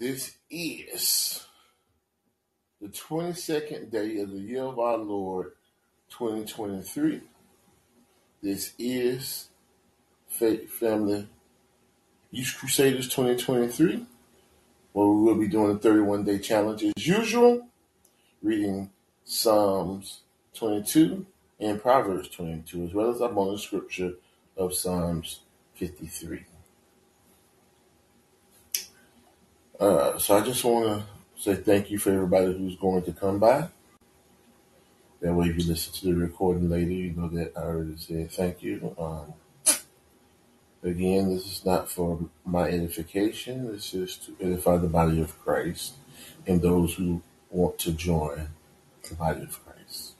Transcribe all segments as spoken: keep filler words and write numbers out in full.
This is the twenty-second day of the year of our Lord, twenty twenty-three. This is Faith Family Youth Crusaders twenty twenty-three, where we will be doing a thirty-one day challenge as usual, reading Psalms twenty-two and Proverbs twenty-two, as well as our bonus scripture of Psalms fifty-three. Uh, so I just want to say thank you for everybody who's going to come by. That way, if you listen to the recording later, you know that I already said thank you. Um, again, this is not for my edification. This is to edify the body of Christ and those who want to join the body of Christ.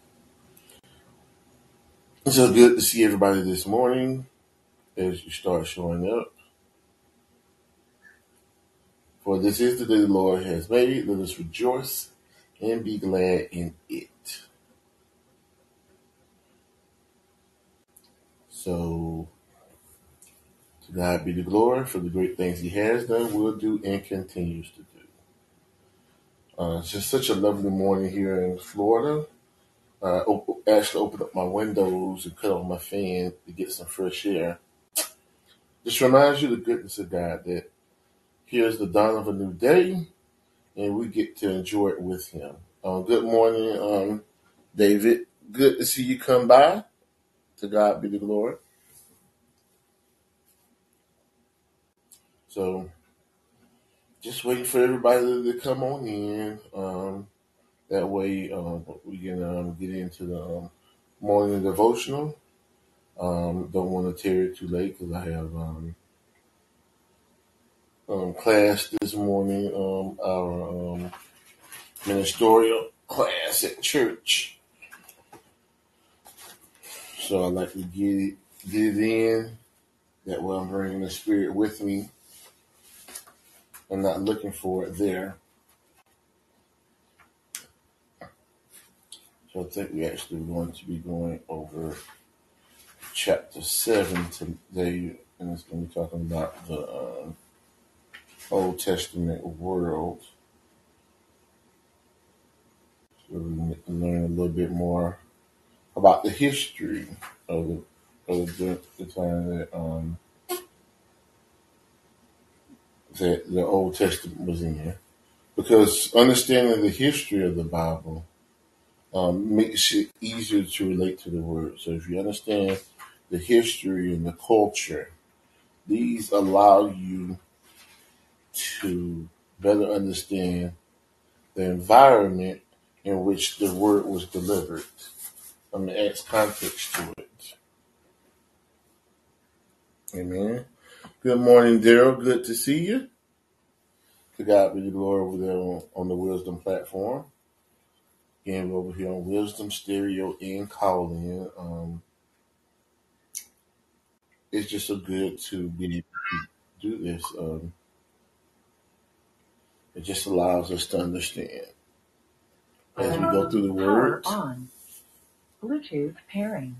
It's so good to see everybody this morning as you start showing up. For this is the day the Lord has made. Let us rejoice and be glad in it. So, to God be the glory for the great things He has done, will do, and continues to do. Uh, it's just such a lovely morning here in Florida. Uh, I actually opened up my windows and cut off my fan to get some fresh air. This reminds you of the goodness of God, that here's the dawn of a new day, and we get to enjoy it with Him. Um, good morning, um, David. Good to see you come by. To God be the glory. So, just waiting for everybody to come on in. Um, that way, um, we can um, get into the um, morning devotional. Um, don't want to tarry too late because I have... Um, Um, class this morning, um, our um, ministerial class at church. So I like to get it, get it in. That way I'm bringing the Spirit with me. I'm not looking for it there. So I think we actually going to be going over chapter seven today, and it's going to be talking about the Um, Old Testament world. So we learn a little bit more about the history of the of the, the time that um that the Old Testament was in, because understanding the history of the Bible um, makes it easier to relate to the Word. So if you understand the history and the culture, these allow you to better understand the environment in which the word was delivered. I'm going to add context to it. Amen. Good morning, Daryl. Good to see you. To God be the glory over there on, on the Wisdom platform. Again, we're over here on Wisdom Stereo and Callin. Um, it's just so good to be able to do this. Um, It just allows us to understand as we go through the words. Power on. Bluetooth pairing.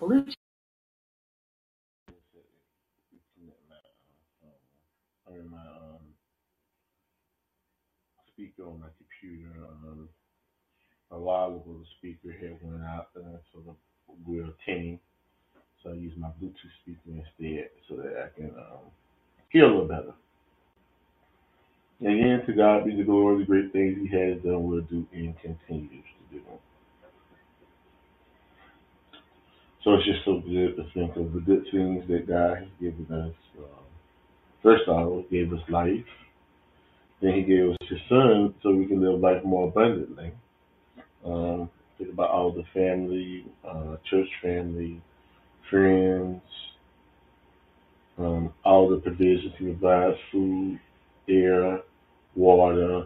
Bluetooth. I'm in my um, speaker on my computer. Um, a while ago, the speaker had went out there, so the wheel team. So I use my Bluetooth speaker instead, so that I can um, hear a little better. Again, to God be the glory, the great things He has done, will do, and continues to do. So it's just so good to think of the good things that God has given us. Um, first of all, He gave us life. Then He gave us His Son so we can live life more abundantly. Um, think about all the family, uh, church family, friends, um, all the provisions He provides, food, air, water,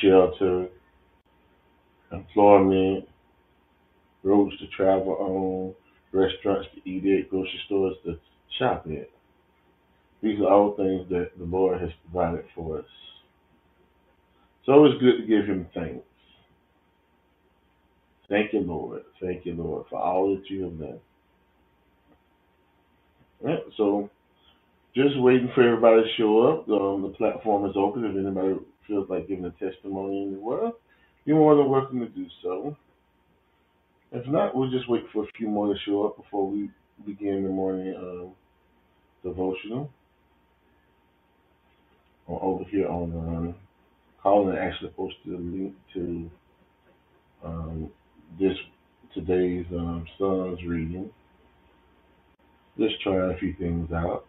shelter, employment, roads to travel on, restaurants to eat at, grocery stores to shop at. These are all things that the Lord has provided for us. It's always good to give Him thanks. Thank you, Lord. Thank you, Lord, for all that you have done. All right, so just waiting for everybody to show up. Um, the platform is open. If anybody feels like giving a testimony in the world, you're more than welcome to do so. If not, we'll just wait for a few more to show up before we begin the morning um, devotional. Or over here on um, Callin actually posted a link to um, this today's um, Psalms reading. Just trying a few things out.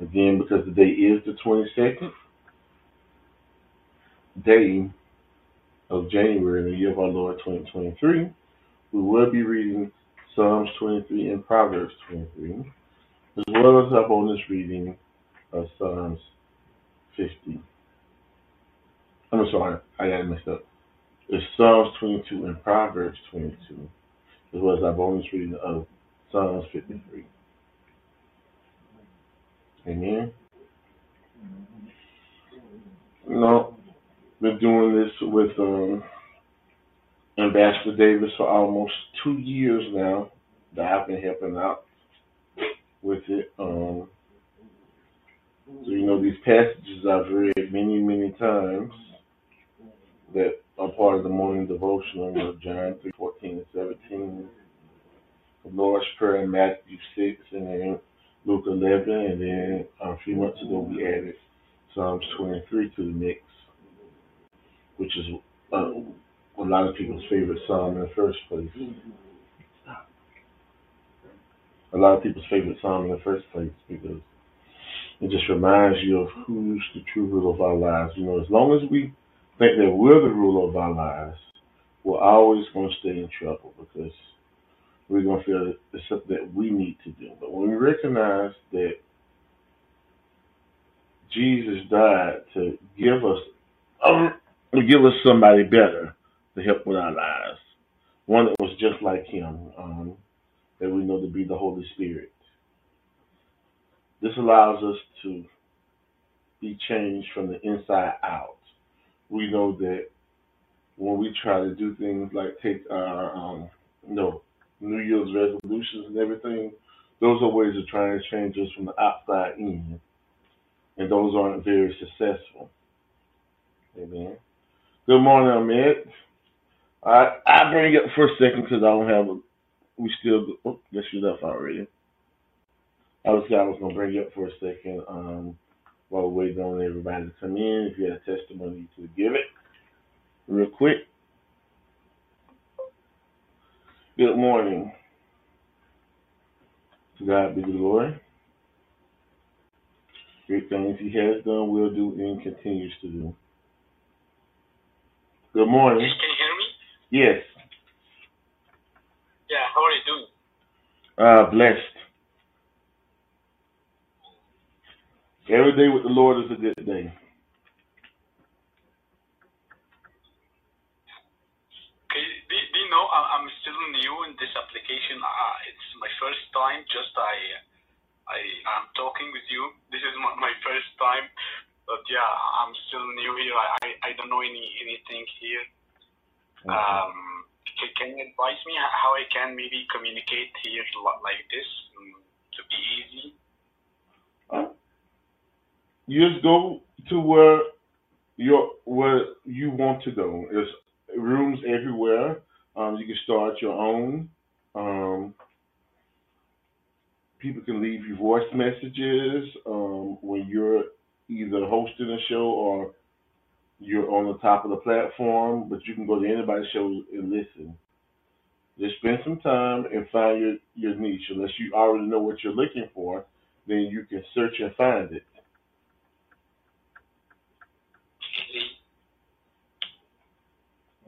Again, because today is the twenty-second day of January, the year of our Lord twenty twenty-three, we will be reading Psalms twenty-three and Proverbs twenty-three, as well as our bonus reading of Psalms fifty. I'm sorry, I got it mixed up. It's Psalms twenty-two and Proverbs twenty-two, as well as our bonus reading of Psalms fifty-three. Amen. No, been doing this with um, Ambassador Davis for almost two years now that I've been helping out with it. Um, so, you know, these passages I've read many, many times that are part of the morning devotional of John three, fourteen and seventeen, the Lord's Prayer in Matthew six, and then Luke eleven, and then a few months ago we added Psalms twenty-three to the mix, which is a, a lot of people's favorite psalm in the first place. A lot of people's favorite psalm in the first place because it just reminds you of who's the true ruler of our lives. You know, as long as we think that we're the ruler of our lives, we're always going to stay in trouble because we're going to feel it's something that we need to do. But when we recognize that Jesus died to give us um, to give us somebody better to help with our lives, one that was just like him, um, that we know to be the Holy Spirit. This allows us to be changed from the inside out. We know that when we try to do things like take our, um, you know, New Year's resolutions and everything, those are ways of trying to change us from the outside in. And those aren't very successful. Amen. Good morning, Ahmed. I I bring it up for a second because I don't have a, we still, oh, guess you left already. I was, I was going to bring it up for a second um, while we're waiting on everybody to come in. If you had a testimony, you could give it real quick. Good morning. To God be the glory. Great things he has done, will do, and continues to do. Good morning. Can you hear me? Yes. Yeah, how are you doing? Uh, blessed. Every day with the Lord is a good day. I'm still new in this application. Uh, it's my first time. Just I, I am talking with you. This is my, my first time, but yeah, I'm still new here. I, I, I don't know any anything here. Okay. Um, can, can you advise me how I can maybe communicate here like this to be easy? Uh, you just go to where your where you want to go. There's rooms everywhere. Um, you can start your own. Um, people can leave you voice messages um, when you're either hosting a show or you're on the top of the platform, but you can go to anybody's show and listen. Just spend some time and find your, your niche. Unless you already know what you're looking for, then you can search and find it.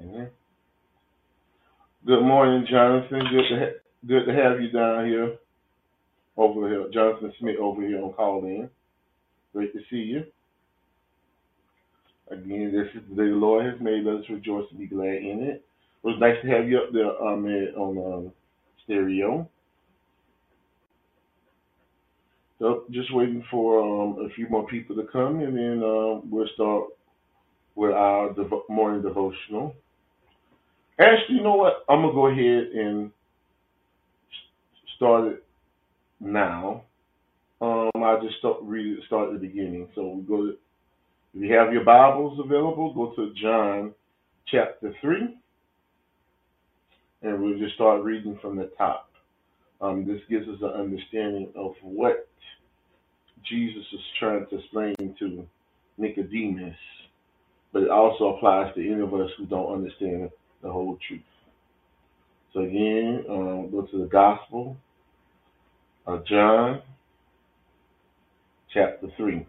Mm-hmm. Good morning, Jonathan. Good to, ha- good to have you down here, over here. Jonathan Smith over here on Callin. Great to see you. Again, this is the day the Lord has made. Let us rejoice and be glad in it. It was nice to have you up there um, on um, stereo. So just waiting for um, a few more people to come, and then um, we'll start with our devo- morning devotional. Actually, you know what? I'm going to go ahead and start it now Um, I'll just start, read, start at the beginning. So we go to, if you have your Bibles available, go to John chapter three, and we'll just start reading from the top. Um, this gives us an understanding of what Jesus is trying to explain to Nicodemus, but it also applies to any of us who don't understand the whole truth. So again, um, go to the Gospel of John, chapter three.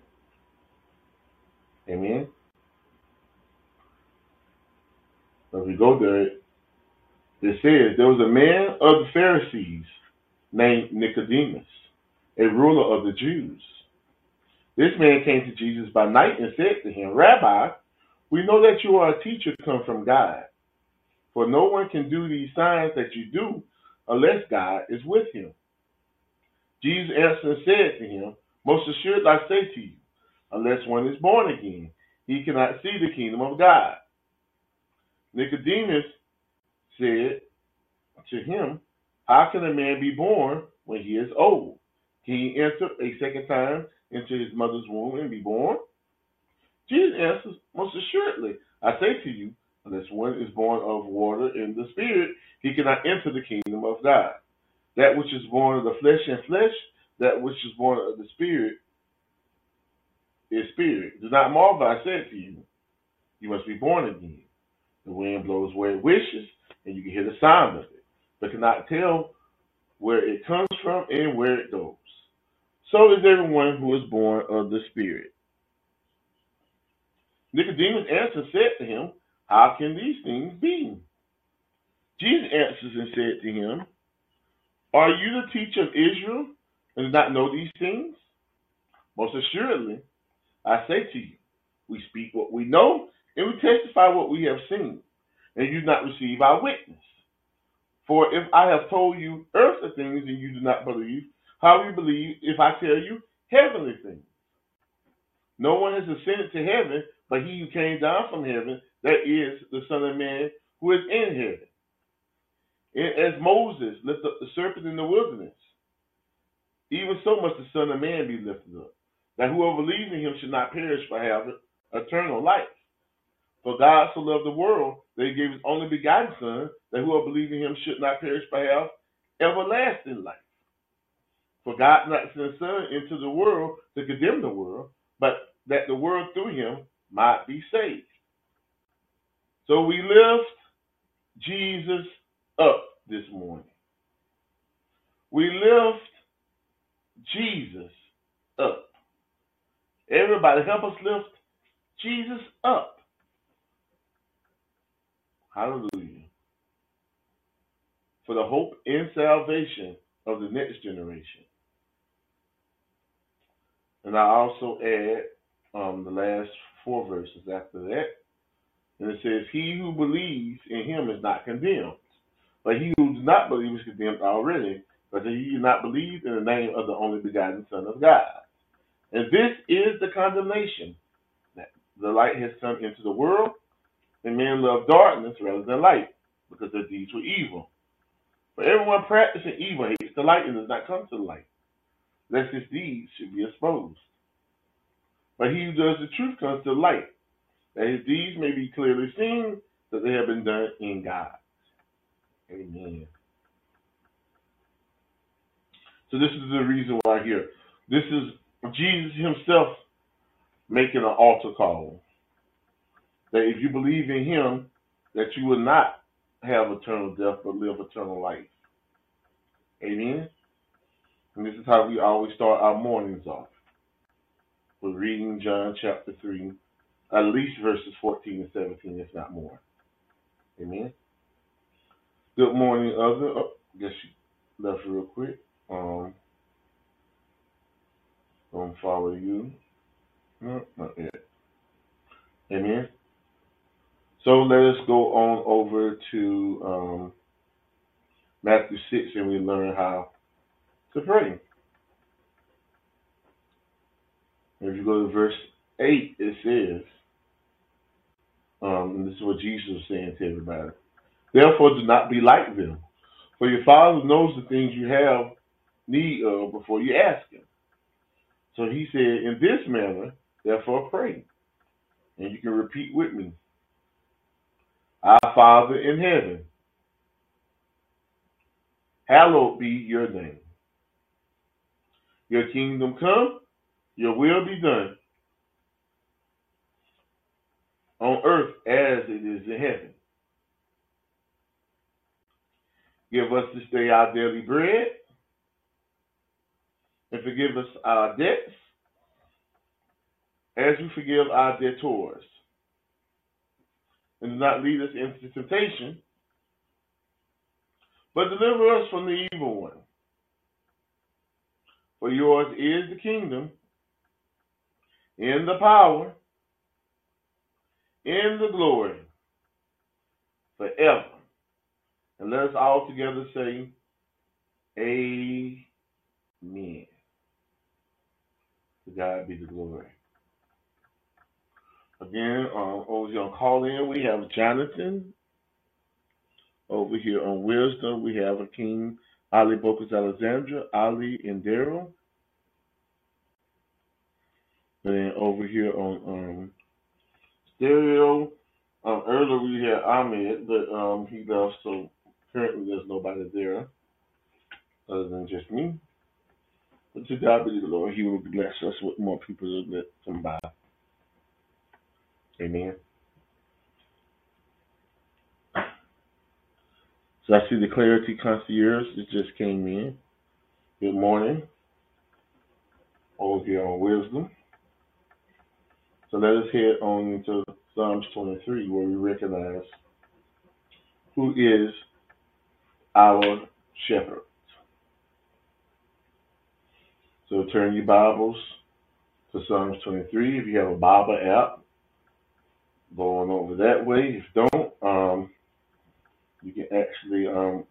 Amen. So if we go there, it says, there was a man of the Pharisees named Nicodemus, a ruler of the Jews. This man came to Jesus by night and said to him, Rabbi, we know that you are a teacher come from God, for no one can do these signs that you do unless God is with him. Jesus answered and said to him, most assuredly I say to you, unless one is born again, he cannot see the kingdom of God. Nicodemus said to him, how can a man be born when he is old? Can he enter a second time into his mother's womb and be born? Jesus answers, most assuredly, I say to you, unless one is born of water and the Spirit, he cannot enter the kingdom of God. That which is born of the flesh and flesh, that which is born of the Spirit is spirit. Do not marvel, I said to you, you must be born again. The wind blows where it wishes, and you can hear the sound of it, but cannot tell where it comes from and where it goes. So is everyone who is born of the Spirit. Nicodemus answered and said to him, how can these things be? Jesus answers and said to him, are you the teacher of Israel and do not know these things? Most assuredly, I say to you, we speak what we know and we testify what we have seen, and you do not receive our witness. For if I have told you earthly things and you do not believe, how will you believe if I tell you heavenly things? No one has ascended to heaven but he who came down from heaven, that is the Son of Man who is in heaven. And as Moses lifted up the serpent in the wilderness, even so must the Son of Man be lifted up, that whoever believes in him should not perish but have eternal life. For God so loved the world that he gave his only begotten Son, that whoever believes in him should not perish but have everlasting life. For God did not send his Son into the world to condemn the world, but that the world through him might be saved. So we lift Jesus up this morning. We lift Jesus up. Everybody help us lift Jesus up. Hallelujah. For the hope and salvation of the next generation. And I also add um, the last four verses after that. And it says, he who believes in him is not condemned, but he who does not believe is condemned already, but he did not believe in the name of the only begotten Son of God. And this is the condemnation, that the light has come into the world, and men love darkness rather than light, because their deeds were evil. For everyone practicing evil hates the light and does not come to the light, lest his deeds should be exposed. But he who does the truth comes to the light, that his deeds may be clearly seen, that they have been done in God. Amen. So this is the reason why I'm here. This is Jesus himself making an altar call, that if you believe in him, that you will not have eternal death, but live eternal life. Amen? And this is how we always start our mornings off. We're reading John chapter three, at least verses fourteen and seventeen, if not more. Amen? Good morning, other. Oh, I guess you left real quick. Um, don't follow you. No, not yet. Amen? So let us go on over to um, Matthew six, and we learn how to pray. If you go to verse eight, it says, um, and this is what Jesus was saying to everybody, therefore do not be like them, for your Father knows the things you have need of before you ask him. So he said, in this manner, therefore pray. And you can repeat with me. Our Father in heaven, hallowed be your name. Your kingdom come, your will be done, on earth as it is in heaven. Give us this day our daily bread, and forgive us our debts, as we forgive our debtors. And do not lead us into temptation, but deliver us from the evil one. For yours is the kingdom, and the power, and the glory, forever. And let us all together say, Amen. To God be the glory. Again, um, over here on Callin, we have Jonathan. Over here on Wisdom, we have Akeem, Ali Bocas Alexandra, Ali and Daryl. And then over here on um, Stereo, um, earlier we had Ahmed, but um, he left, so currently there's nobody there other than just me. But to God be the Lord, He will bless us with more people to let come by. Amen. So I see the Clarity Concierge that just came in. Good morning. Over here on Wisdom. So let us head on into Psalms twenty-three, where we recognize who is our shepherd. So turn your Bibles to Psalms twenty-three. If you have a Bible app, go on over that way. If don't, um, you can actually um,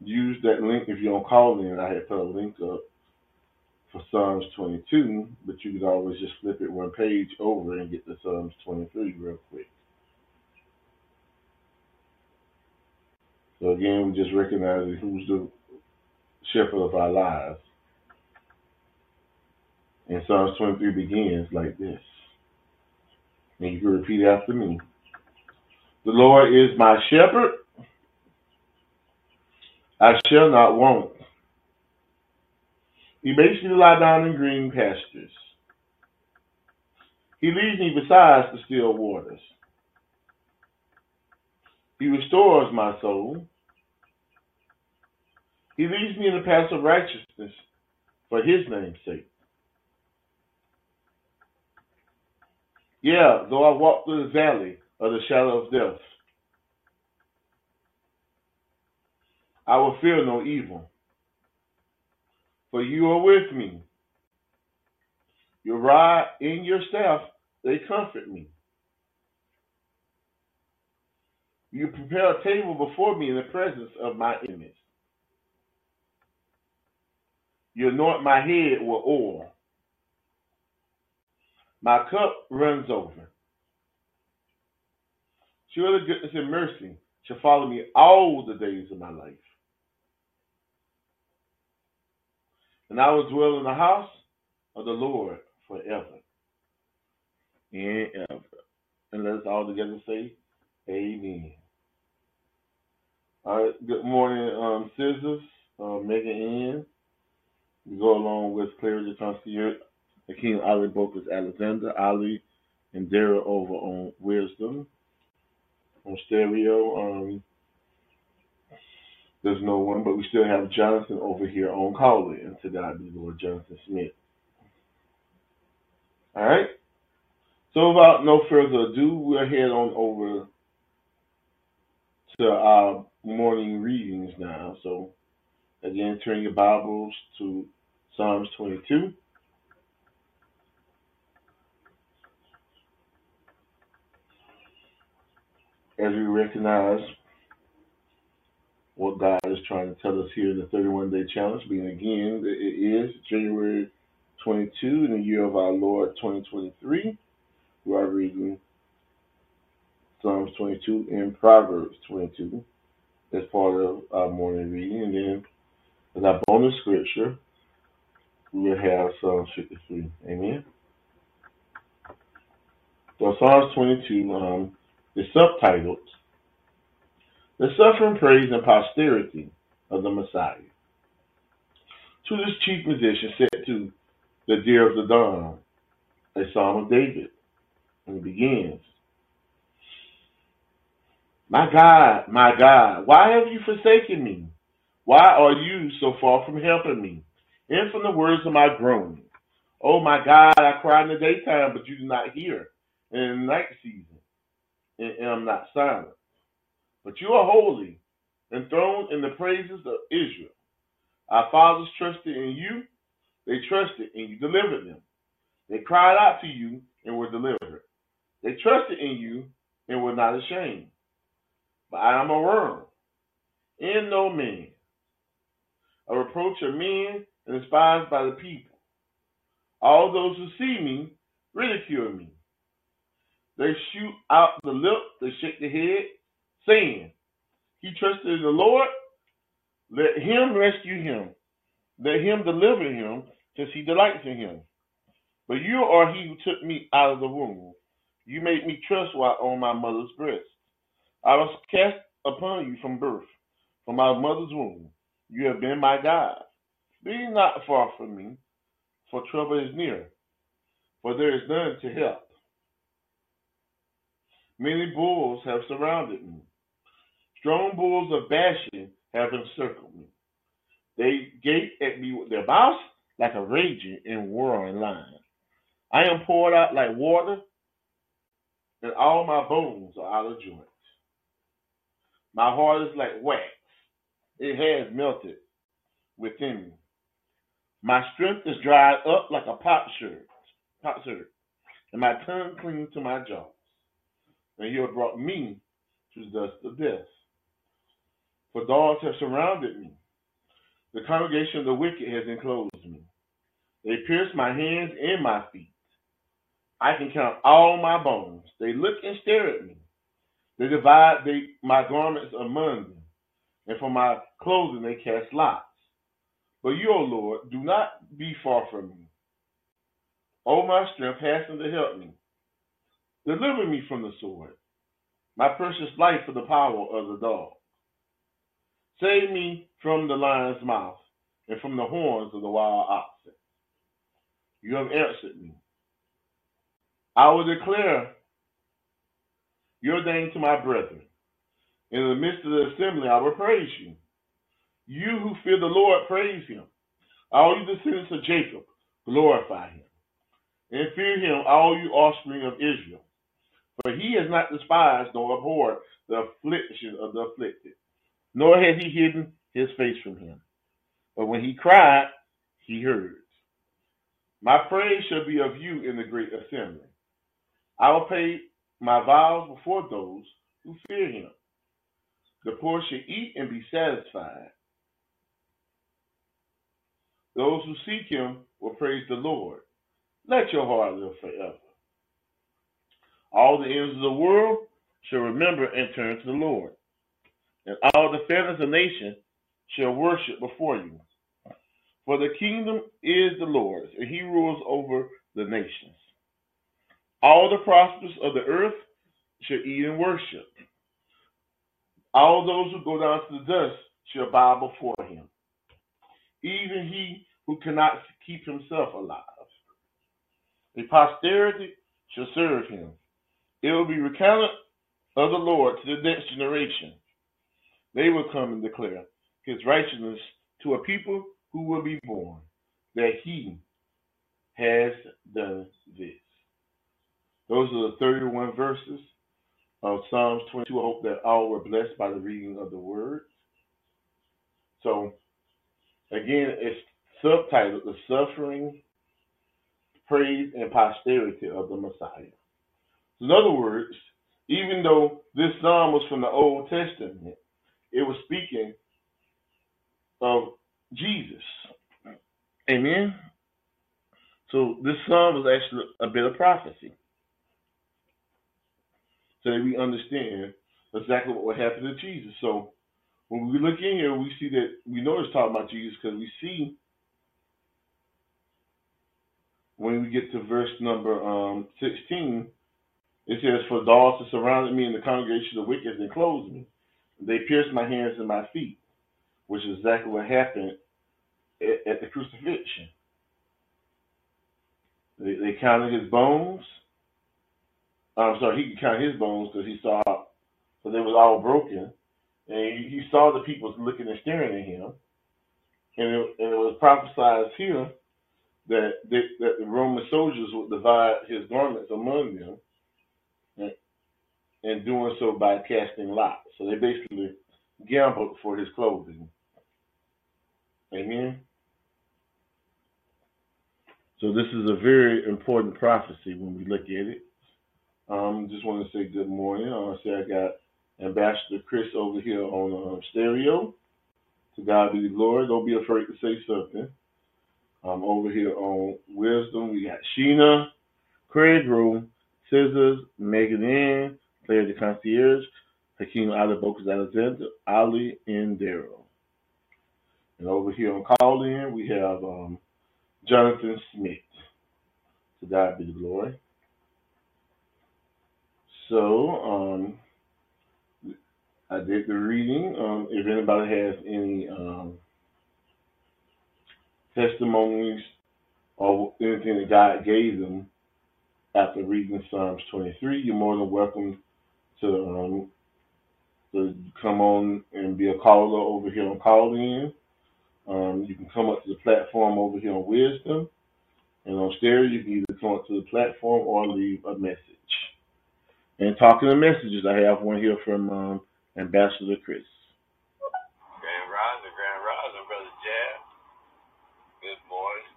use that link. If you don't call in, I had put a link up for Psalms twenty-two, but you could always just flip it one page over and get to Psalms twenty-three real quick. So again, we just recognize who's the shepherd of our lives. And Psalms twenty-three begins like this. And you can repeat after me. The Lord is my shepherd. I shall not want. He makes me lie down in green pastures. He leads me beside the still waters. He restores my soul. He leads me in the paths of righteousness for his name's sake. Yeah, though I walk through the valley of the shadow of death, I will fear no evil, for you are with me. Your rod and your staff, they comfort me. You prepare a table before me in the presence of my enemies. You anoint my head with oil. My cup runs over. Surely goodness and mercy shall follow me all the days of my life. And I will dwell in the house of the Lord forever and ever. And let us all together say, Amen. All right, good morning, um, Scissors, uh, Megan Ann. We go along with Clarity Concierge. Akeem Ali Bocas Alexander, Ali and Dara over on Wisdom. On Stereo, um, there's no one, but we still have Jonathan over here on Callin. And to God be the Lord, Jonathan Smith. All right. So without no further ado, we'll head on over to our morning readings now. So again, turn your Bibles to Psalms twenty-two. As we recognize what God is trying to tell us here in the thirty-one day challenge, being again, it is January twenty-second in the year of our Lord twenty twenty-three. We are reading Psalms twenty-two and Proverbs twenty-two as part of our morning reading. And then, as our bonus scripture, we'll have Psalms fifty-three. Amen. So Psalms twenty-two um, is subtitled, The Suffering, Praise, and Posterity of the Messiah. To this chief musician set to the deer of the dawn, a psalm of David, and it begins, My God, my God, why have you forsaken me? Why are you so far from helping me? And from the words of my groaning. Oh my God, I cry in the daytime, but you do not hear. And in the night season, and, and I'm not silent. But you are holy, enthroned in the praises of Israel. Our fathers trusted in you. They trusted, and you delivered them. They cried out to you and were delivered. They trusted in you and were not ashamed. But I am a worm, and no man, a reproach of men and despised by the people. All those who see me ridicule me. They shoot out the lip, they shake the head, saying, He trusted in the Lord, let him rescue him, let him deliver him, since he delights in him. But you are he who took me out of the womb. You made me trust while on my mother's breast. I was cast upon you from birth, from my mother's womb. You have been my God. Be not far from me, for trouble is near, for there is none to help. Many bulls have surrounded me. Strong bulls of Bashan have encircled me. They gape at me with their mouths like a raging and roaring lion. I am poured out like water, and all my bones are out of joint. My heart is like wax. It has melted within me. My strength is dried up like a potsherd, potsherd, and my tongue clings to my jaws. And you have brought me to the dust of death. For dogs have surrounded me. The congregation of the wicked has enclosed me. They pierce my hands and my feet. I can count all my bones. They look and stare at me. They divide they, my garments among them, and for my clothing they cast lots. But you, O Lord, do not be far from me. O my strength, hasten to help me. Deliver me from the sword, my precious life for the power of the dog. Save me from the lion's mouth and from the horns of the wild oxen. You have answered me. I will declare your name to my brethren. In the midst of the assembly, I will praise you. You who fear the Lord, praise him. All you descendants of Jacob, glorify him. And fear him, all you offspring of Israel. For he has not despised nor abhorred the affliction of the afflicted, nor has he hidden his face from him. But when he cried, he heard. My praise shall be of you in the great assembly. I will pay my vows before those who fear him. The poor shall eat and be satisfied. Those who seek him will praise the Lord. Let your heart live forever. All the ends of the world shall remember and turn to the Lord, and all the families of nations shall worship before you. For the kingdom is the Lord's, and he rules over the nations. All the prosperous of the earth shall eat and worship. All those who go down to the dust shall bow before him, even he who cannot keep himself alive. A posterity shall serve him. It will be recounted of the Lord to the next generation. They will come and declare his righteousness to a people who will be born, that he has done this. Those are the thirty-one verses of Psalms twenty-two. I hope that all were blessed by the reading of the word. So, again, it's subtitled, The Suffering, Praise, and Posterity of the Messiah. In other words, even though this psalm was from the Old Testament, it was speaking of Jesus. Amen? So this psalm was actually a bit of prophecy, so that we understand exactly what would happen to Jesus. So when we look in here, we see that we know it's talking about Jesus, because we see when we get to verse number um, sixteen, it says, "For dogs have surrounded me, and the congregation of the wicked has enclosed me. They pierced my hands and my feet," which is exactly what happened at, at the crucifixion. They, they counted his bones. I'm sorry, he could count his bones because he saw, so they was all broken. And he saw the people looking and staring at him. And it, and it was prophesied here that, they, that the Roman soldiers would divide his garments among them, and, and doing so by casting lots. So they basically gambled for his clothing. Amen? So this is a very important prophecy when we look at it. Um, just want to say good morning. I want to say I got Ambassador Chris over here on um, stereo. To God be the glory. Don't be afraid to say something. Um, over here on Wisdom, we got Sheena, Craig Room, Scissors, Megan Ann, Claire the Concierge, Hakeem Ali Bocas Alexander, Ali, and Darryl. And over here on Callin, we have um, Jonathan Smith. To God be the glory. So, um, I did the reading. Um, if anybody has any um, testimonies or anything that God gave them after reading Psalms twenty-three, you're more than welcome to um, to come on and be a caller over here on Call In. Um, you can come up to the platform over here on Wisdom, and on Stereo you can either come up to the platform or leave a message. And talking to messages, I have one here from Um, Ambassador Chris. Grand Rising, Grand Rising, Brother Jab. Good morning.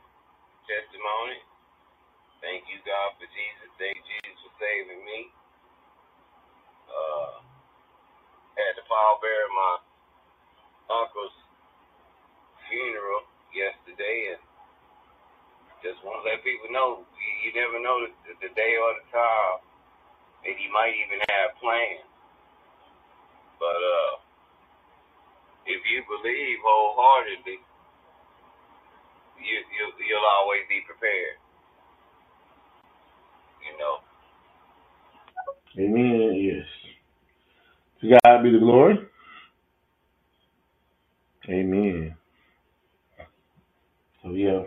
Testimony. Thank you, God, for Jesus. Thank Jesus for saving me. Uh, had to pallbearer at my uncle's funeral yesterday, and just want to let people know, you, you never know the, the day or the time that he might even have plans. But uh, if you believe wholeheartedly, you, you, you'll always be prepared. You know. Amen, yes. To God be the glory. Amen. So, yeah.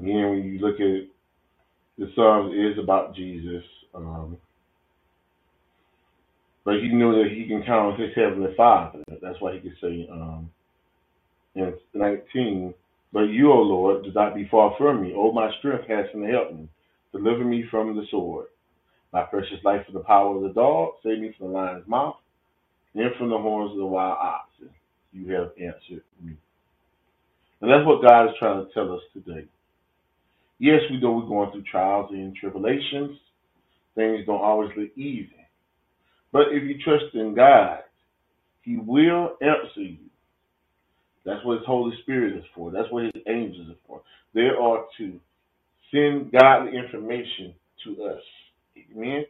Again, when you look at it, the Psalms is about Jesus. Um But he knew that he can count on his heavenly Father. That's why he could say um, in nineteen, "But you, O Lord, do not be far from me. O my strength, hasten to help me. Deliver me from the sword. My precious life from the power of the dog. Save me from the lion's mouth and from the horns of the wild oxen. You have answered me." And that's what God is trying to tell us today. Yes, we know we're going through trials and tribulations. Things don't always look easy. But if you trust in God, he will answer you. That's what his Holy Spirit is for. That's what his angels are for. They are to send godly information to us. Amen?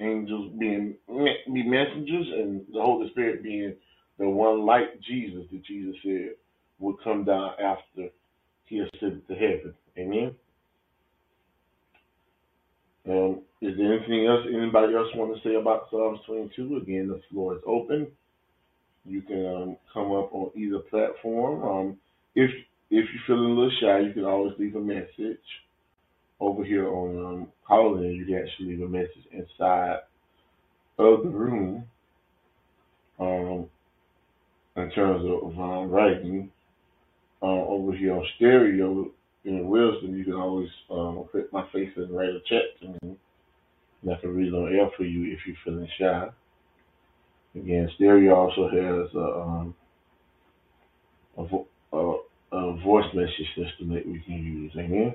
Angels being be messengers, and the Holy Spirit being the one like Jesus that Jesus said would come down after he ascended to heaven. Amen? Um, is there anything else anybody else want to say about Psalms twenty-two? Again, the floor is open. You can um, come up on either platform. Um, if if you're feeling a little shy, you can always leave a message over here on um, Callin. You can actually leave a message inside of the room. Um, in terms of um, writing, uh, over here on Stereo. In Wisdom, you can always um, click my face and write a chat to me, and I can read on air for you if you're feeling shy. Again, Stereo also has a, um, a, vo a, a voice message system that we can use. Amen.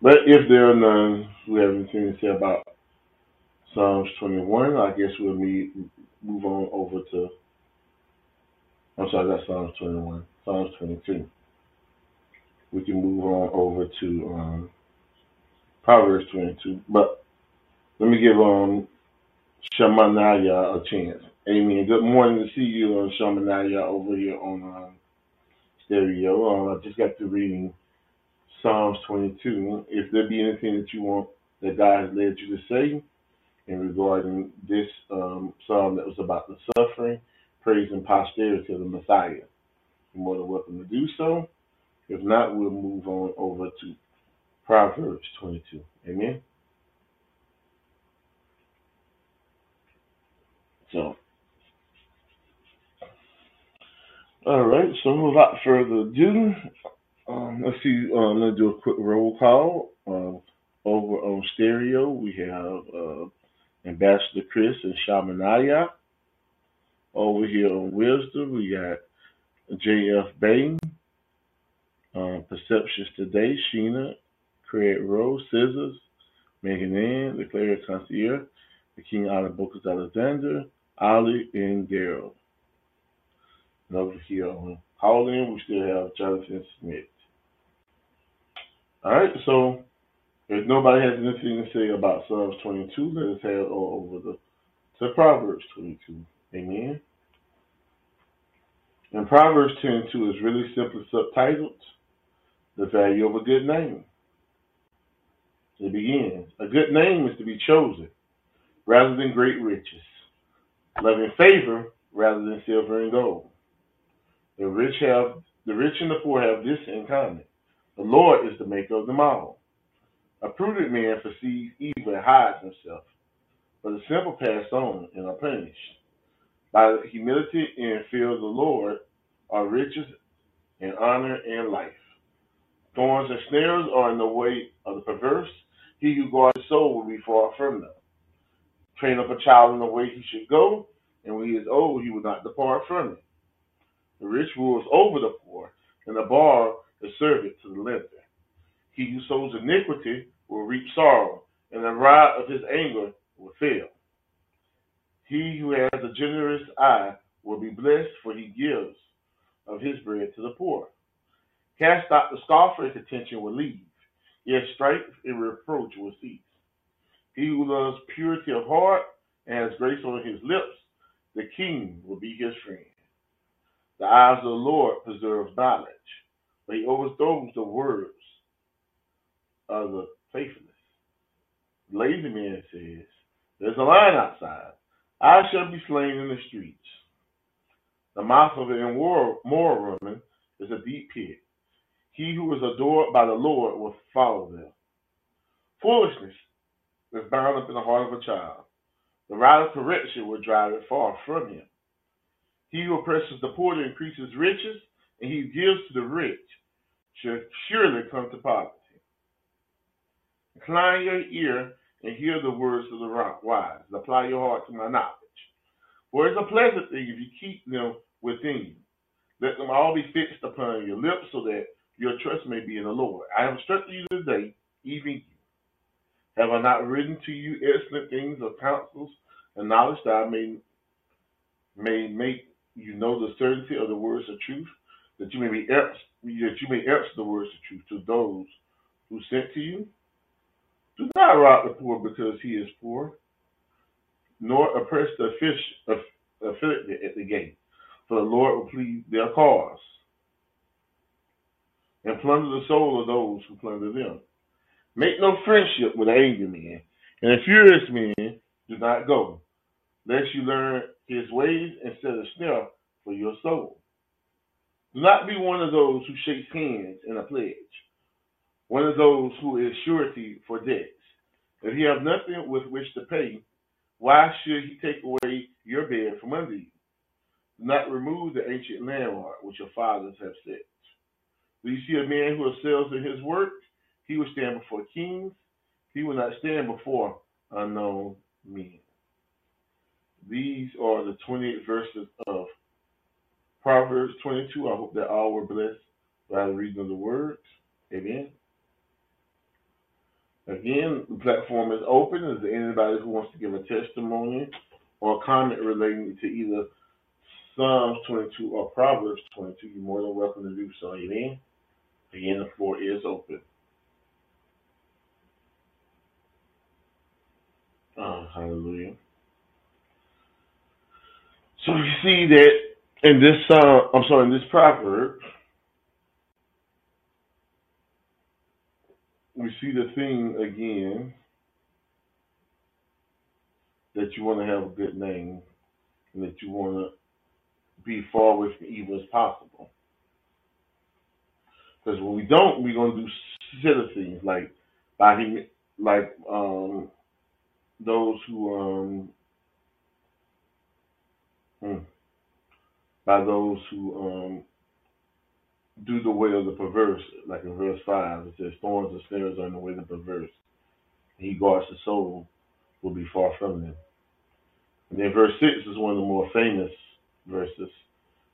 But if there are none who have anything to say about Psalms twenty-one, I guess we'll meet, move on over to. I'm sorry, that's Psalms twenty-one. Psalms twenty-two. We can move on over to um, Proverbs twenty-two. But let me give um, Shamanaya a chance. Amen. Good morning to see you, um, Shamanaya, over here on um, Stereo. Uh, I just got to reading Psalms twenty-two. If there be anything that you want that God has led you to say in regarding this um, psalm that was about the suffering, praise, and posterity of the Messiah, you're more than welcome to do so. If not, we'll move on over to Proverbs twenty-two. Amen. So, all right. So, without further ado, um, let's see. Um, let's do a quick roll call. Um, over on stereo, we have uh, Ambassador Chris and Shamanaya. Over here on Wisdom, we got J F Bain, uh, Perceptions Today, Sheena, Craig Rose, Scissors, Megan Ann, Leclaire Concierge, the King Honor Booker's Alexander, Ollie, and Daryl. And over here on Callin, we still have Jonathan Smith. All right, so if nobody has anything to say about Psalms twenty-two, let us head all over the, to Proverbs twenty-two. Amen. And Proverbs ten two is really simply subtitled, The Value of a Good Name. It begins, a good name is to be chosen rather than great riches, loving favor rather than silver and gold. The rich have the rich and the poor have this in common. The Lord is the maker of them all. A prudent man foresees evil and hides himself, but the simple pass on and are punished. By humility and fear of the Lord are riches and honor and life. Thorns and snares are in the way of the perverse. He who guards his soul will be far from them. Train up a child in the way he should go, and when he is old, he will not depart from it. The rich rules over the poor, and the borrower is servant to the lender. He who sows iniquity will reap sorrow, and the rod of his anger will fail. He who has a generous eye will be blessed, for he gives of his bread to the poor. Cast out the scoffer, and contention will leave. Yes, strife and reproach will cease. He who loves purity of heart and has grace on his lips, the king will be his friend. The eyes of the Lord preserve knowledge, but he overthrows the words of the faithless. The lazy man says, there's a lion outside. I shall be slain in the streets. The mouth of an immoral woman is a deep pit. He who is adored by the Lord will follow them. Foolishness is bound up in the heart of a child. The rod of correction will drive it far from him. He who oppresses the poor to increase his riches, and he gives to the rich, shall surely come to poverty. Incline your ear and hear the words of the wise, and apply your heart to my knowledge. For it's a pleasant thing if you keep them within you. Let them all be fixed upon your lips, so that your trust may be in the Lord. I have instructed you today, even you. Have I not written to you excellent things of counsels and knowledge, that I may, may make you know the certainty of the words of truth, that you may be answer, that you may answer the words of truth to those who sent to you? Do not rob the poor because he is poor, nor oppress the afflicted at the gate, for the Lord will plead their cause and plunder the soul of those who plunder them. Make no friendship with an angry man, and a furious man do not go, lest you learn his ways and set a snare for your soul. Do not be one of those who shakes hands in a pledge, one of those who is surety for debts. If you have nothing with which to pay, why should he take away your bed from under you? Do not remove the ancient landmark which your fathers have set. Do you see a man who excels in his work? He will stand before kings. He will not stand before unknown men. These are the twenty-eight verses of Proverbs twenty-two. I hope that all were blessed by the reading of the words. Amen. Again, the platform is open. Is there anybody who wants to give a testimony or a comment relating to either Psalms twenty-two or Proverbs twenty-two? You're more than welcome to do so. Amen. Again, the floor is open. Oh, hallelujah. So you see that in this, uh, I'm sorry, in this proverb, we see the thing again that you want to have a good name and that you want to be far away from evil as possible. Because when we don't, we're going to do silly things like by him, like um, those who um, hmm, by those who um, do the way of the perverse, like in verse five, it says, "Thorns and snares are in the way of the perverse. He guards the soul will be far from them." And then verse six is one of the more famous verses.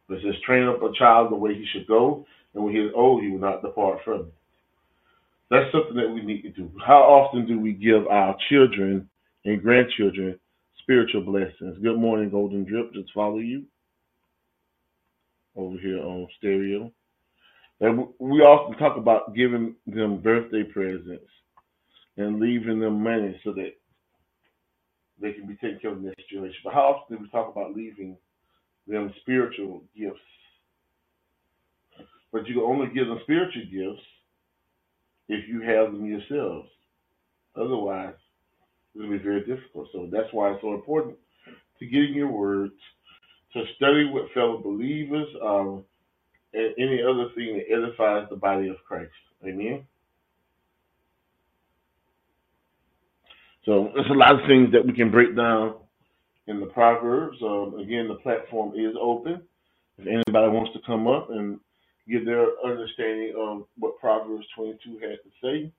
It says, "Train up a child the way he should go, and when he is old, he will not depart from it." That's something that we need to do. How often do we give our children and grandchildren spiritual blessings? Good morning, Golden Drip. Just follow you over here on stereo. And we often talk about giving them birthday presents and leaving them money so that they can be taken care of the next generation. But how often do we talk about leaving them spiritual gifts? But you can only give them spiritual gifts if you have them yourselves. Otherwise, it'll be very difficult. So that's why it's so important to get in your words, to study with fellow believers, um, and any other thing that edifies the body of Christ. Amen? So there's a lot of things that we can break down in the Proverbs. Um, again, the platform is open. If anybody wants to come up and give their understanding of what Proverbs twenty-two has to say,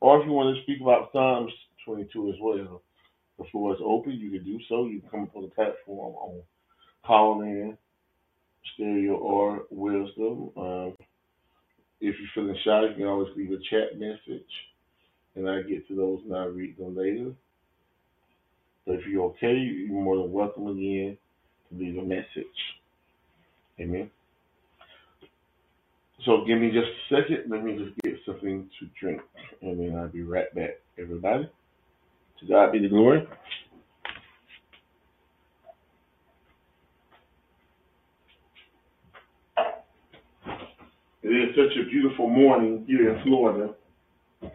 or if you want to speak about Psalms twenty-two as well, the floor is open. You can do so. You can come up on the platform on Callin, Stereo, or Wisdom. Um, if you're feeling shy, you can always leave a chat message, and I get to those and I read them later. So if you're okay, you're more than welcome again to leave a message. Amen. So give me just a second. Let me just get something to drink, and then I'll be right back, everybody. To God be the glory. It is such a beautiful morning here in Florida. Like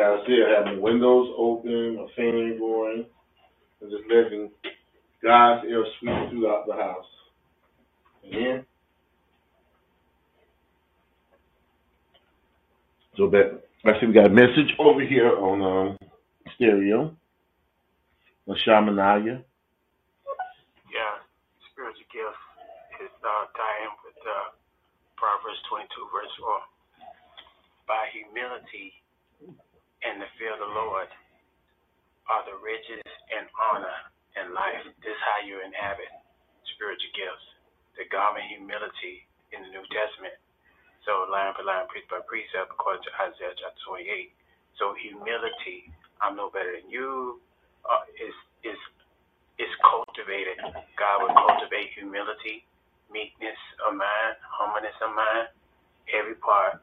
I said, having windows open, a fan going, and just letting God's air sweep throughout the house. Amen. So back, I see we got a message over here on um, stereo, on Shamanaya. Yeah, spiritual gift is uh, tying with uh, Proverbs twenty-two, verse four. "By humility and the fear of the Lord are the riches and honor in life." This is how you inhabit spiritual gifts. The garment humility in the New Testament. So line by line, precept by precept, according to Isaiah chapter twenty-eight. So humility, I'm no better than you, uh, is is is cultivated. God will cultivate humility, meekness of mind, humbleness of mind, every part.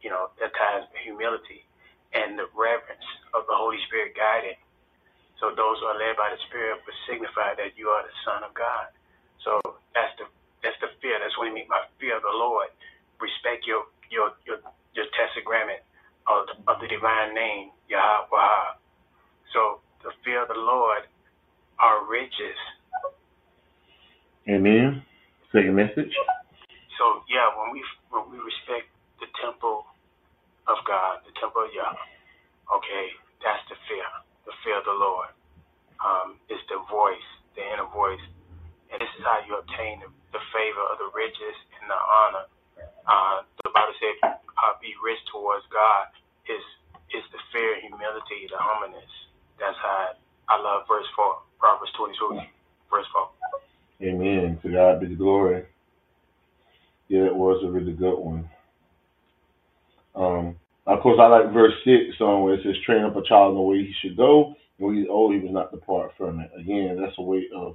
You know, that ties humility and the reverence of the Holy Spirit guiding. So those who are led by the Spirit will signify that you are the Son of God. So that's the that's the fear. That's what we mean by fear of the Lord. Respect your your your, your testament of, of the divine name, Yahweh. So the fear of the Lord are riches. Amen. Second message. So yeah, when we when we respect the temple of God, the temple of Yahweh, okay, that's the fear, the fear of the Lord. Um, it's the voice, the inner voice, and this is how you obtain the, the favor of the riches and the honor. Uh, the Bible says, uh, "Be rich towards God." Is is the fear, humility, the humbleness. That's how I, I love verse four, Proverbs twenty-two, verse four. Amen. To God be the glory. Yeah, it was a really good one. Um, of course, I like verse six, um, where it says, "Train up a child in the way he should go, and when he's old, he will not depart from it." Again, that's a way of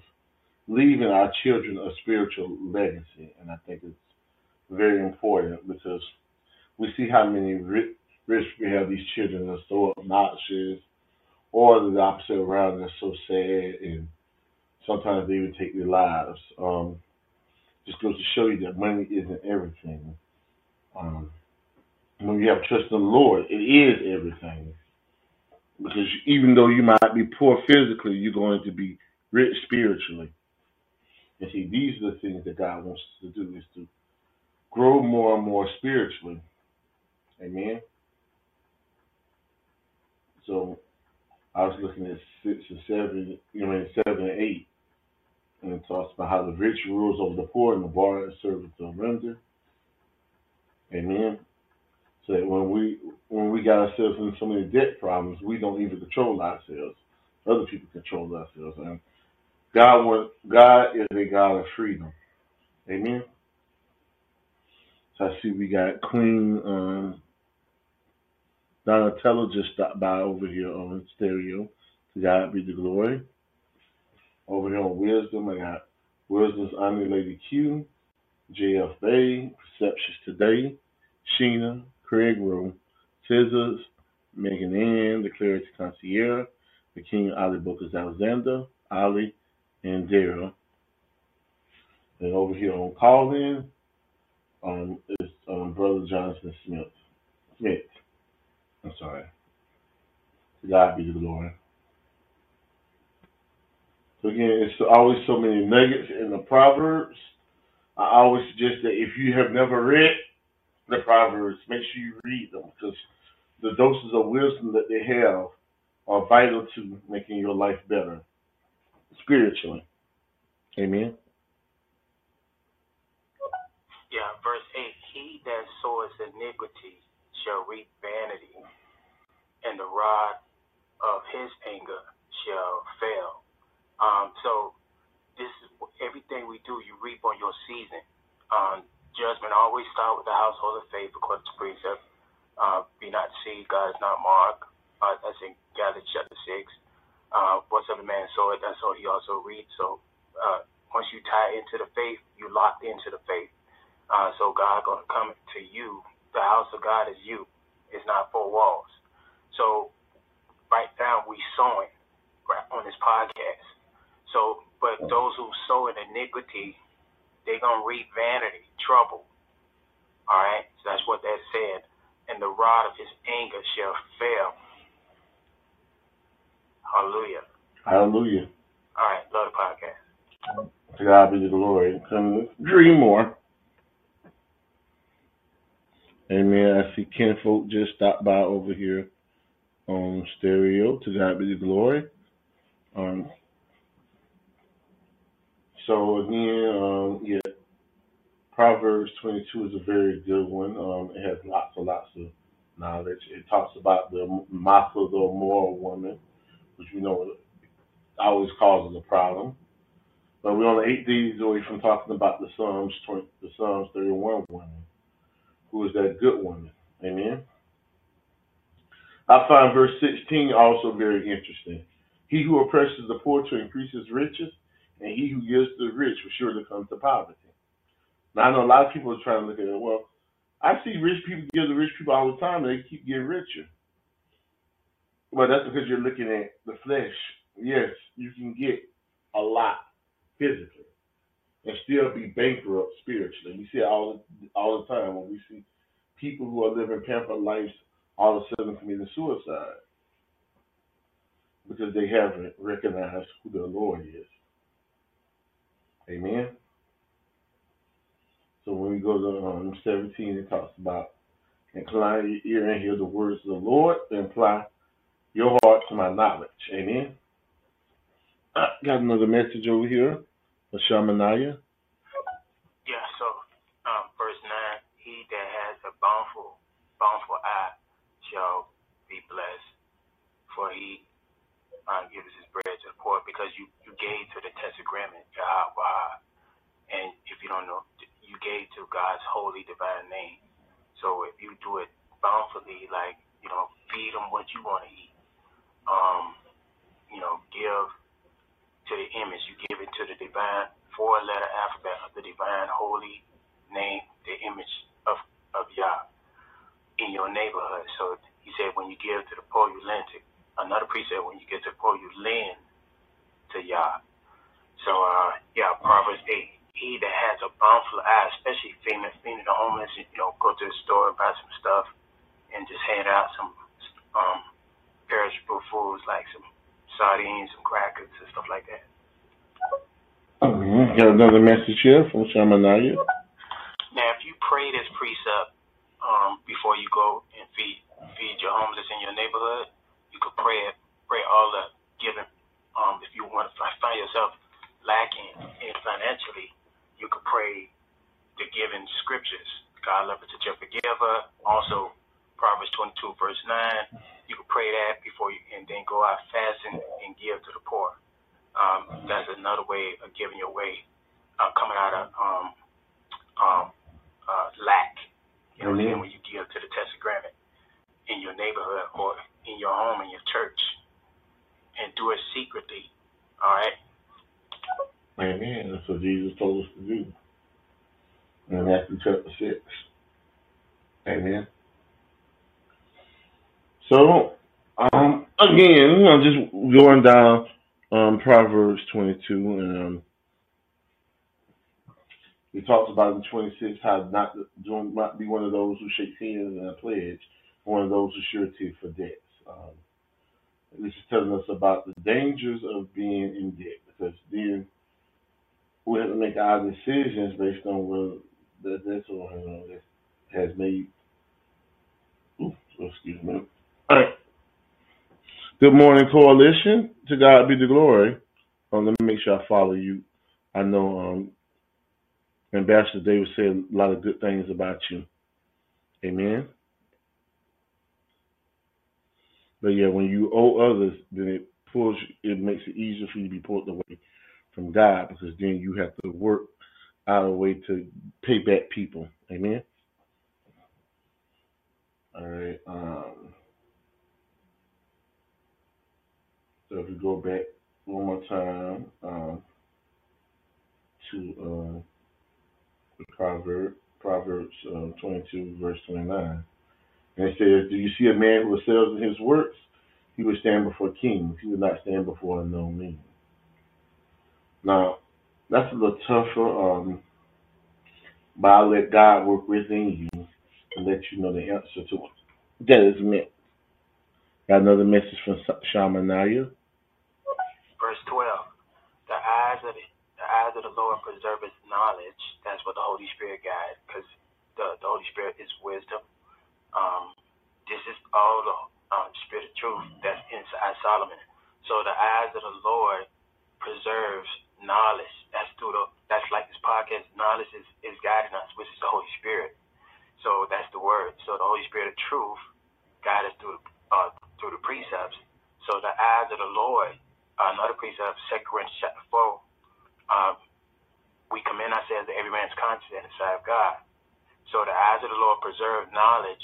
leaving our children a spiritual legacy, and I think it's very important because we see how many rich, rich we have these children that are so obnoxious, or the opposite around that's so sad, and sometimes they even take their lives. Um, just goes to show you that money isn't everything. Um, When you have trust in the Lord, it is everything. Because even though you might be poor physically, you're going to be rich spiritually. And see, these are the things that God wants us to do, is to grow more and more spiritually. Amen? So I was looking at six and seven, you know, seven and eight, and it talks about how the rich rules over the poor and the borrower serves the lender. Amen. So that when we when we got ourselves in so many debt problems, we don't even control ourselves. Other people control ourselves. And God was, God is a God of freedom. Amen. So I see we got Queen um, Donatella just stopped by over here on Stereo. To God be the glory. Over here on Wisdom, I got Wisdom's Honored Lady Q, J F Bay, Perceptions Today, Sheena, Craig Room, Scissors, Megan Ann, The Clarity Concierge, The King Ali Booker's Alexander, Ali, and Daryl. And over here on Callin, um, is um, Brother Jonathan Smith. Smith. I'm sorry. To God be the glory. So again, it's always so many nuggets in the Proverbs. I always suggest that if you have never read the Proverbs, make sure you read them, because the doses of wisdom that they have are vital to making your life better spiritually. Amen. Yeah, verse eight, he that sows iniquity shall reap vanity, and the rod of his anger shall fail. Um, so this is everything we do, you reap on your season. Um, Judgment always start with the household of faith, according to precept. Uh, be not deceived, God is not marked. Uh, that's in Galatians chapter six. Uh, whatsoever man soweth, that's all he also reads. So uh, once you tie into the faith, you locked into the faith. Uh, so God going to come to you. The house of God is you. It's not four walls. So right now we sowing right on this podcast. So, but those who sow in iniquity, they're going to reap vanity, trouble. All right? So that's what that said. And the rod of his anger shall fail. Hallelujah. Hallelujah. All right. Love the podcast. To God be the glory. Come dream more. Amen. I see Ken Folk just stopped by over here on Stereo. To God be the glory. Um. So again, um, yeah, Proverbs twenty-two is a very good one. Um, it has lots and lots of knowledge. It talks about the mouth of the immoral woman, which we know always causes a problem. But we're only eight days away from talking about the Psalms, the Psalms thirty-one woman, who is that good woman. Amen. I find verse sixteen also very interesting. He who oppresses the poor to increase his riches, and he who gives to the rich will surely come to poverty. Now, I know a lot of people are trying to look at it. Well, I see rich people give to rich people all the time, and they keep getting richer. Well, that's because you're looking at the flesh. Yes, you can get a lot physically and still be bankrupt spiritually. We see it all, all the time when we see people who are living pampered lives all of a sudden committing suicide because they haven't recognized who their Lord is. Amen. So when we go to um, seventeen, it talks about incline your ear and hear the words of the Lord, and apply your heart to my knowledge. Amen. I got another message over here for Shamanaya. Yeah, so um, verse nine, he that has a bountiful, bountiful eye shall be blessed, for he Uh, gives his bread to the poor, because you, you gave to the tetragrammaton, Yahweh, and if you don't know, you gave to God's holy divine name. So if you do it bountifully, like, you know, feed them what you want to eat, um, you know, give to the image, you give it to the divine four-letter alphabet of the divine holy name, the image of, of Yah in your neighborhood. So he said, when you give to the poor, you lend it. Another precept, when you get to the poor, you lend to Yah. So, uh, yeah, Proverbs eight, he that has a bountiful eye, especially feeding, feeding the homeless, you know, go to the store and buy some stuff, and just hand out some um, perishable foods like some sardines, some crackers, and stuff like that. Oh, yeah. Got another message here from Shamanaya. Now, if you pray this precept um, before you go and feed feed your homeless in your neighborhood, you could pray it, pray all the giving. Um, if you want to find yourself lacking in financially, you could pray the given scriptures. God loveth the cheerful giver. Also, Proverbs twenty-two, verse nine. You could pray that before you, and then go out fasting and give to the poor. Um, that's another way of giving your way, uh, coming out of um, um, uh, lack. You know what I mean? When you give to the testament in your neighborhood or in your home, in your church, and do it secretly, all right? Amen. That's what Jesus told us to do in Matthew chapter six. Amen. So, um, again, you know, just going down um, Proverbs twenty-two, and um, we talked about in twenty-six how not doing, not be one of those who shakes hands in a pledge, one of those who surety for debts. Um, This is telling us about the dangers of being in debt, because then we have to make our decisions based on what the debt has made. Oops, excuse me. All right. Good morning, Coalition. To God be the glory. Um, let me make sure I follow you. I know um, Ambassador Davis said a lot of good things about you. Amen. But yeah, when you owe others, then it pulls, it makes it easier for you to be pulled away from God, because then you have to work out a way to pay back people. Amen. All right. Um, so if we go back one more time um, to uh, Proverbs, Proverbs uh, twenty-two, verse twenty-nine. And it says, do you see a man who excels in his works? He would stand before kings. He would not stand before a known man. Now, that's a little tougher, um, but I'll let God work within you and let you know the answer to what that is meant. Got another message from Shamanaya. Verse twelve. The eyes of the, the eyes of the Lord preserve his knowledge. That's what the Holy Spirit guides, because the, the Holy Spirit is wisdom. Um, this is all the um, spirit of truth that's inside Solomon. So the eyes of the Lord preserves knowledge. That's through the, that's like this podcast. Knowledge is, is guiding us, which is the Holy Spirit. So that's the word. So the Holy Spirit of truth guides us through the, uh, through the precepts. So the eyes of the Lord, uh, another precept, Second Corinthians chapter four. Um, we commend ourselves to every man's conscience and the sight of God. So the eyes of the Lord preserve knowledge,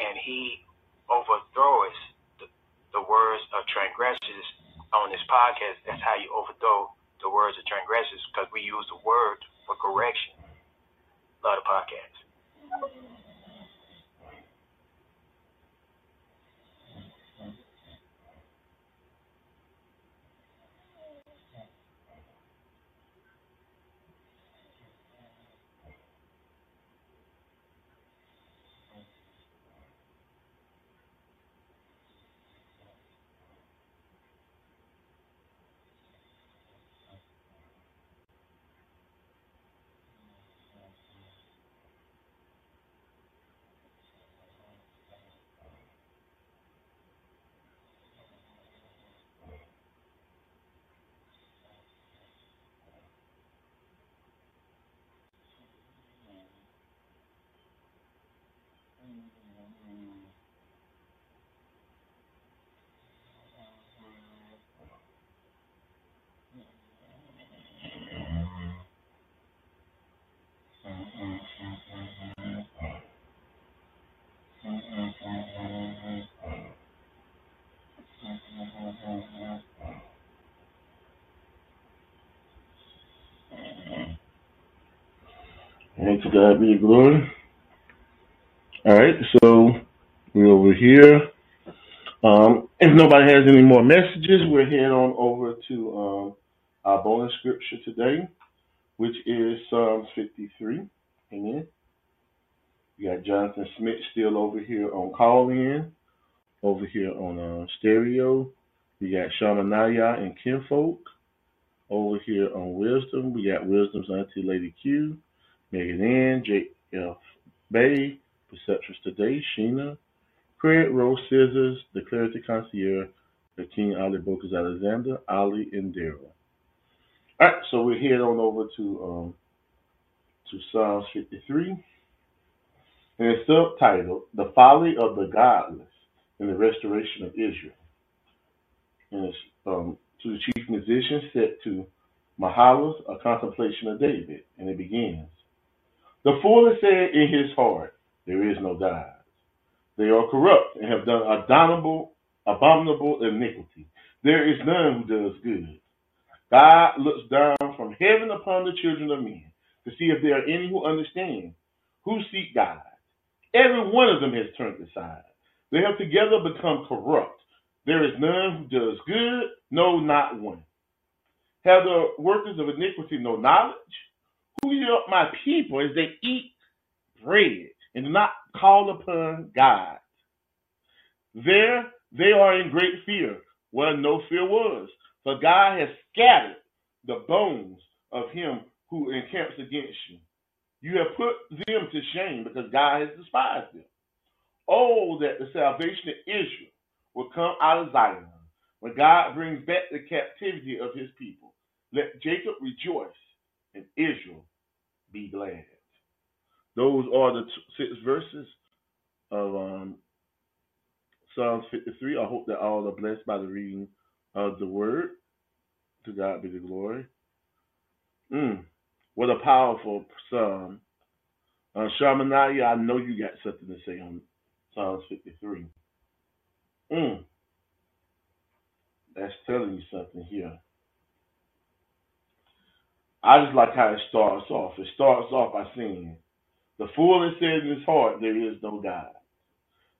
and he overthrows the, the words of transgressors. On this podcast, that's how you overthrow the words of transgressors, because we use the word for correction. Love the podcast. To God be the glory. All right, so we're over here. Um, if nobody has any more messages, we'll head on over to um, our bonus scripture today, which is Psalms fifty-three. Amen. We got Jonathan Smith still over here on Callin, over here on uh, Stereo. We got Shamanaya and Kinfolk over here on Wisdom. We got Wisdom's Auntie Lady Q, Megan Ann, J F Bay, Perceptions Today, Sheena, Craig Rose Scissors, The Clarity Concierge, The King Ali Bokers Alexander, Ali and Daryl. All right, so we'll head on over to um, to Psalms fifty-three, and it's subtitled "The Folly of the Godless and the Restoration of Israel." And it's um, to the chief musician set to Mahalos, a contemplation of David, and it begins. The fool said in his heart, "There is no God. They are corrupt and have done abominable, abominable iniquity. There is none who does good." God looks down from heaven upon the children of men to see if there are any who understand, who seek God. Every one of them has turned aside. They have together become corrupt. There is none who does good, no, not one. Have the workers of iniquity no knowledge? Who eat up my people as they eat bread and do not call upon God? There they are in great fear, where no fear was. For God has scattered the bones of him who encamps against you. You have put them to shame because God has despised them. Oh, that the salvation of Israel will come out of Zion, when God brings back the captivity of his people. Let Jacob rejoice and Israel be glad. Those are the six verses of um, Psalms fifty-three. I hope that all are blessed by the reading of the word. To God be the glory. Mm, what a powerful psalm. Uh, Shamanaya, I know you got something to say on Psalms fifty-three. Mm, that's telling you something here. I just like how it starts off. It starts off by saying, "The fool says in his heart, there is no God.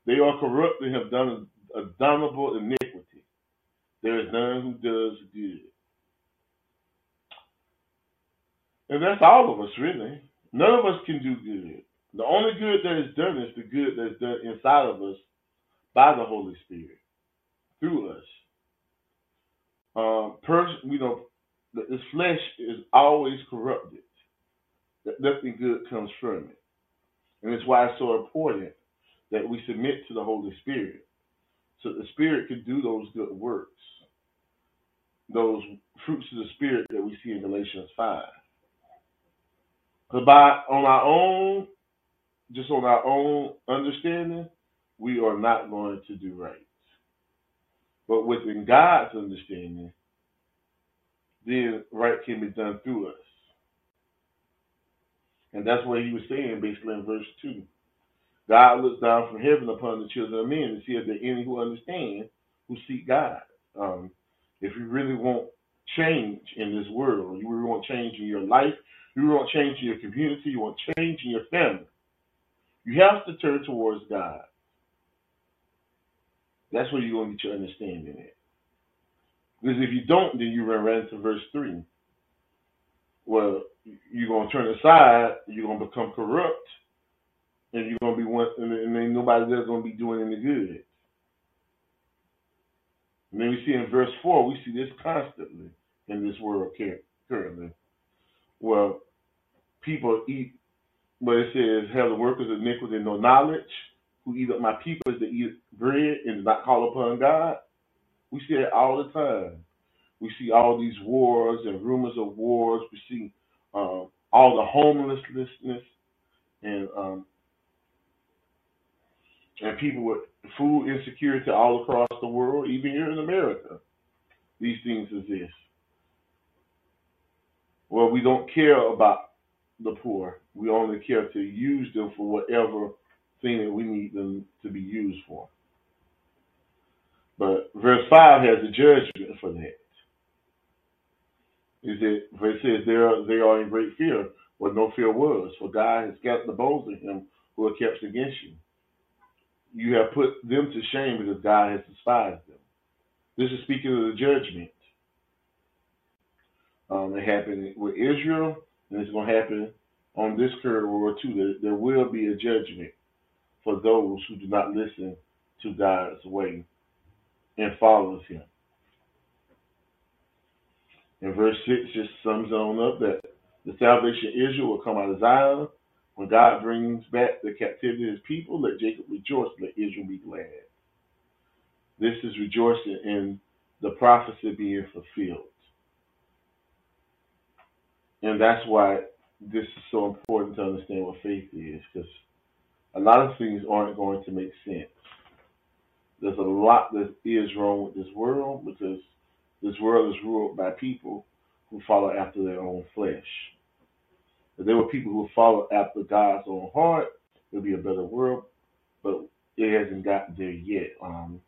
They are corrupt and have done abominable iniquity. There is none who does good." And that's all of us, really. None of us can do good. The only good that is done is the good that is done inside of us by the Holy Spirit, through us. Um, person, you know, this flesh is always corrupted. Nothing good comes from it. And it's why it's so important that we submit to the Holy Spirit, so the Spirit can do those good works, those fruits of the Spirit that we see in Galatians five. Because by on our own, just on our own understanding, we are not going to do right. But within God's understanding, then right can be done through us. And that's what he was saying basically in verse two. God looks down from heaven upon the children of men to see if there are any who understand, who seek God. Um, if you really want change in this world, you really want change in your life, you really want change in your community, you want change in your family, you have to turn towards God. That's where you're going to get your understanding at. Because if you don't, then you run right into verse three. Well, you're going to turn aside, you're going to become corrupt, and you're gonna be one, and, and then nobody there's gonna be doing any good. And then we see in verse four, we see this constantly in this world currently. Well, people eat, but it says, "Have the workers of iniquity no knowledge? Who eat up my people as they eat bread and do not call upon God?" We see it all the time. We see all these wars and rumors of wars. We see um, all the homelessness and um, and people with food insecurity all across the world, even here in America. These things exist. Well, we don't care about the poor. We only care to use them for whatever thing that we need them to be used for. But verse five has a judgment for that. Is it, it says, they are, they are in great fear, where no fear was, for God has scattered the bones of him who are kept against you. You have put them to shame because God has despised them. This is speaking of the judgment. Um, it happened with Israel, and it's going to happen on this current world too, that there will be a judgment for those who do not listen to God's way and follows him. And verse six just sums it on up that the salvation of Israel will come out of Zion. When God brings back the captivity of his people, let Jacob rejoice, let Israel be glad. This is rejoicing in the prophecy being fulfilled. And that's why this is so important to understand what faith is, because a lot of things aren't going to make sense. There's a lot that is wrong with this world, because this world is ruled by people who follow after their own flesh. If there were people who follow after God's own heart, it would be a better world, but it hasn't gotten there yet. Um,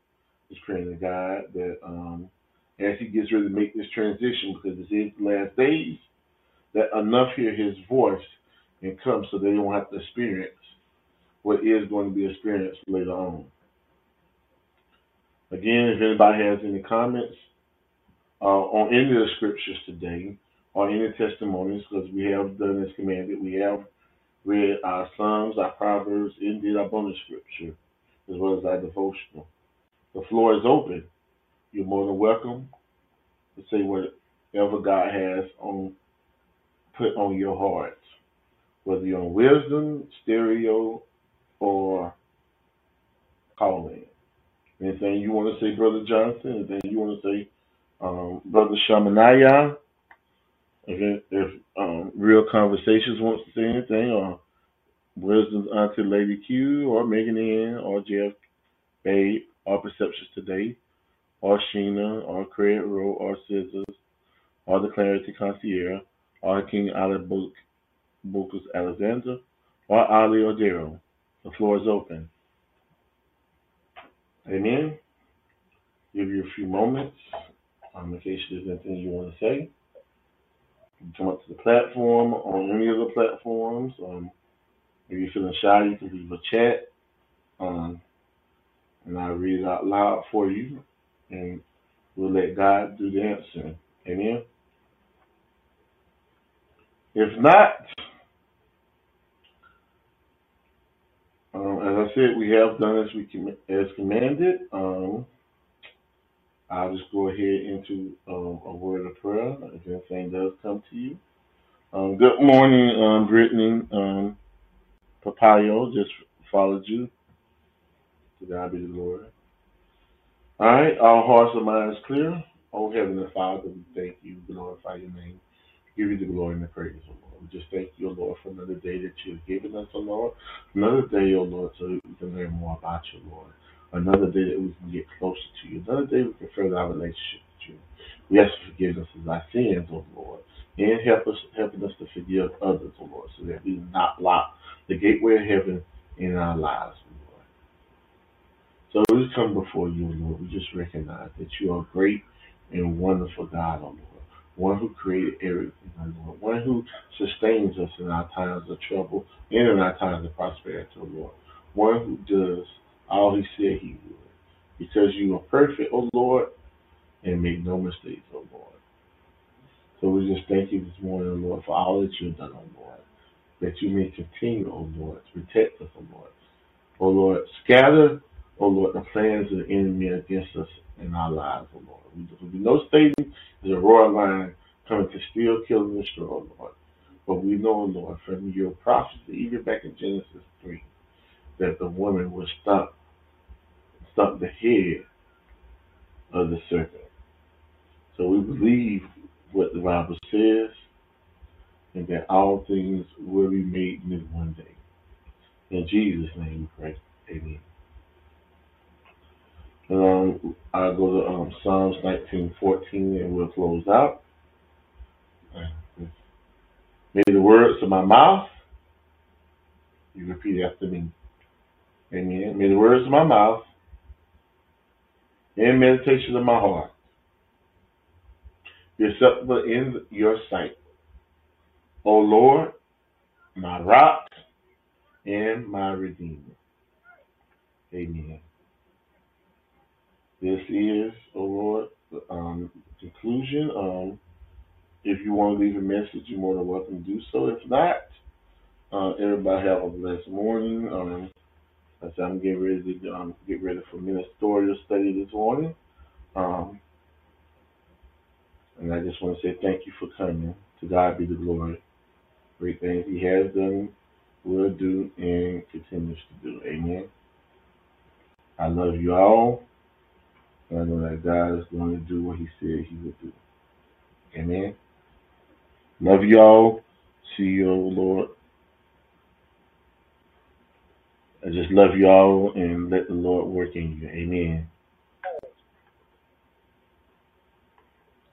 it's praying to God that um, as he gets ready to make this transition, because it's in the last days, that enough hear his voice and come so they don't have to experience what is going to be experienced later on. Again, if anybody has any comments uh, on any of the scriptures today, or any testimonies, because we have done as commanded, we have read our Psalms, our Proverbs, indeed our bonus scripture, as well as our devotional. The floor is open. You're more than welcome to say whatever God has on put on your heart, whether you're on Wisdom, Stereo, or Callin. Anything you want to say, Brother Johnson? Anything you want to say, um, Brother Shamanaya? If, if um, Real Conversations wants to say anything, or Wisdom's Auntie Lady Q, or Megan Ann, or Jeff Babe, or Perceptions Today, or Sheena, or Craig Rowe, or Scissors, or The Clarity Concierge, or King Ali Bukas Alexander, or Ali or Darryl. The floor is open. Amen. Give you a few moments um, in case there's anything you want to say. You can come up to the platform, on any of the platforms. Um, if you're feeling shy, you can leave a chat, um, and I'll read it out loud for you, and we'll let God do the answering. Amen. If not, um, as I said, we have done as we com- as commanded. Um, I'll just go ahead into um, a word of prayer if anything does come to you. Um, good morning, um, Brittany um, Papayo. Just followed you. To God be the Lord. All right, our hearts and minds clear. Oh, Heavenly Father, we thank you. Glorify your name. Give you the glory and the praise, O Lord. We just thank you, O Lord, for another day that you have given us, O Lord. Another day, O Lord, so that we can learn more about you, Lord. Another day that we can get closer to you. Another day we can further our relationship with you. We ask for forgiveness of our sins, O Lord. And help us, helping us to forgive others, O Lord, so that we do not block the gateway of heaven in our lives, O Lord. So we come before you, O Lord. We just recognize that you are great and wonderful God, O Lord. One who created everything, O Lord. One who sustains us in our times of trouble and in our times of prosperity, O Lord. One who does all he said he would. Because you are perfect, O Lord, and make no mistakes, O Lord. So we just thank you this morning, O Lord, for all that you've done, O Lord. That you may continue, O Lord, to protect us, O Lord. O Lord, scatter, O Lord, the plans of the enemy against us in our lives, O Lord. We know Satan is a roaring lion coming to steal, kill, and destroy, O Lord. But we know, O Lord, from your prophecy, even back in Genesis three, that the woman will stump, stump the head of the serpent. So we believe what the Bible says, and that all things will be made new one day. In Jesus' name we pray. Amen. Um, I'll go to um, Psalms nineteen fourteen, and we'll close out. May the words of my mouth, you repeat after me. Amen. May the words of my mouth and meditation of my heart be acceptable in your sight, O Lord, my rock and my redeemer. Amen. This is, oh Lord, the um, conclusion. Um, if you want to leave a message, you're more than welcome to do so. If not, Uh, everybody have a blessed morning. Um, I said I'm getting ready to um, get ready for ministerial study this morning. Um, and I just want to say thank you for coming. To God be the glory. Great things He has done, will do, and continues to do. Amen. I love you all. And I know that God is going to do what He said He would do. Amen. Love you all. See you, Lord. I just love you all and let the Lord work in you. Amen.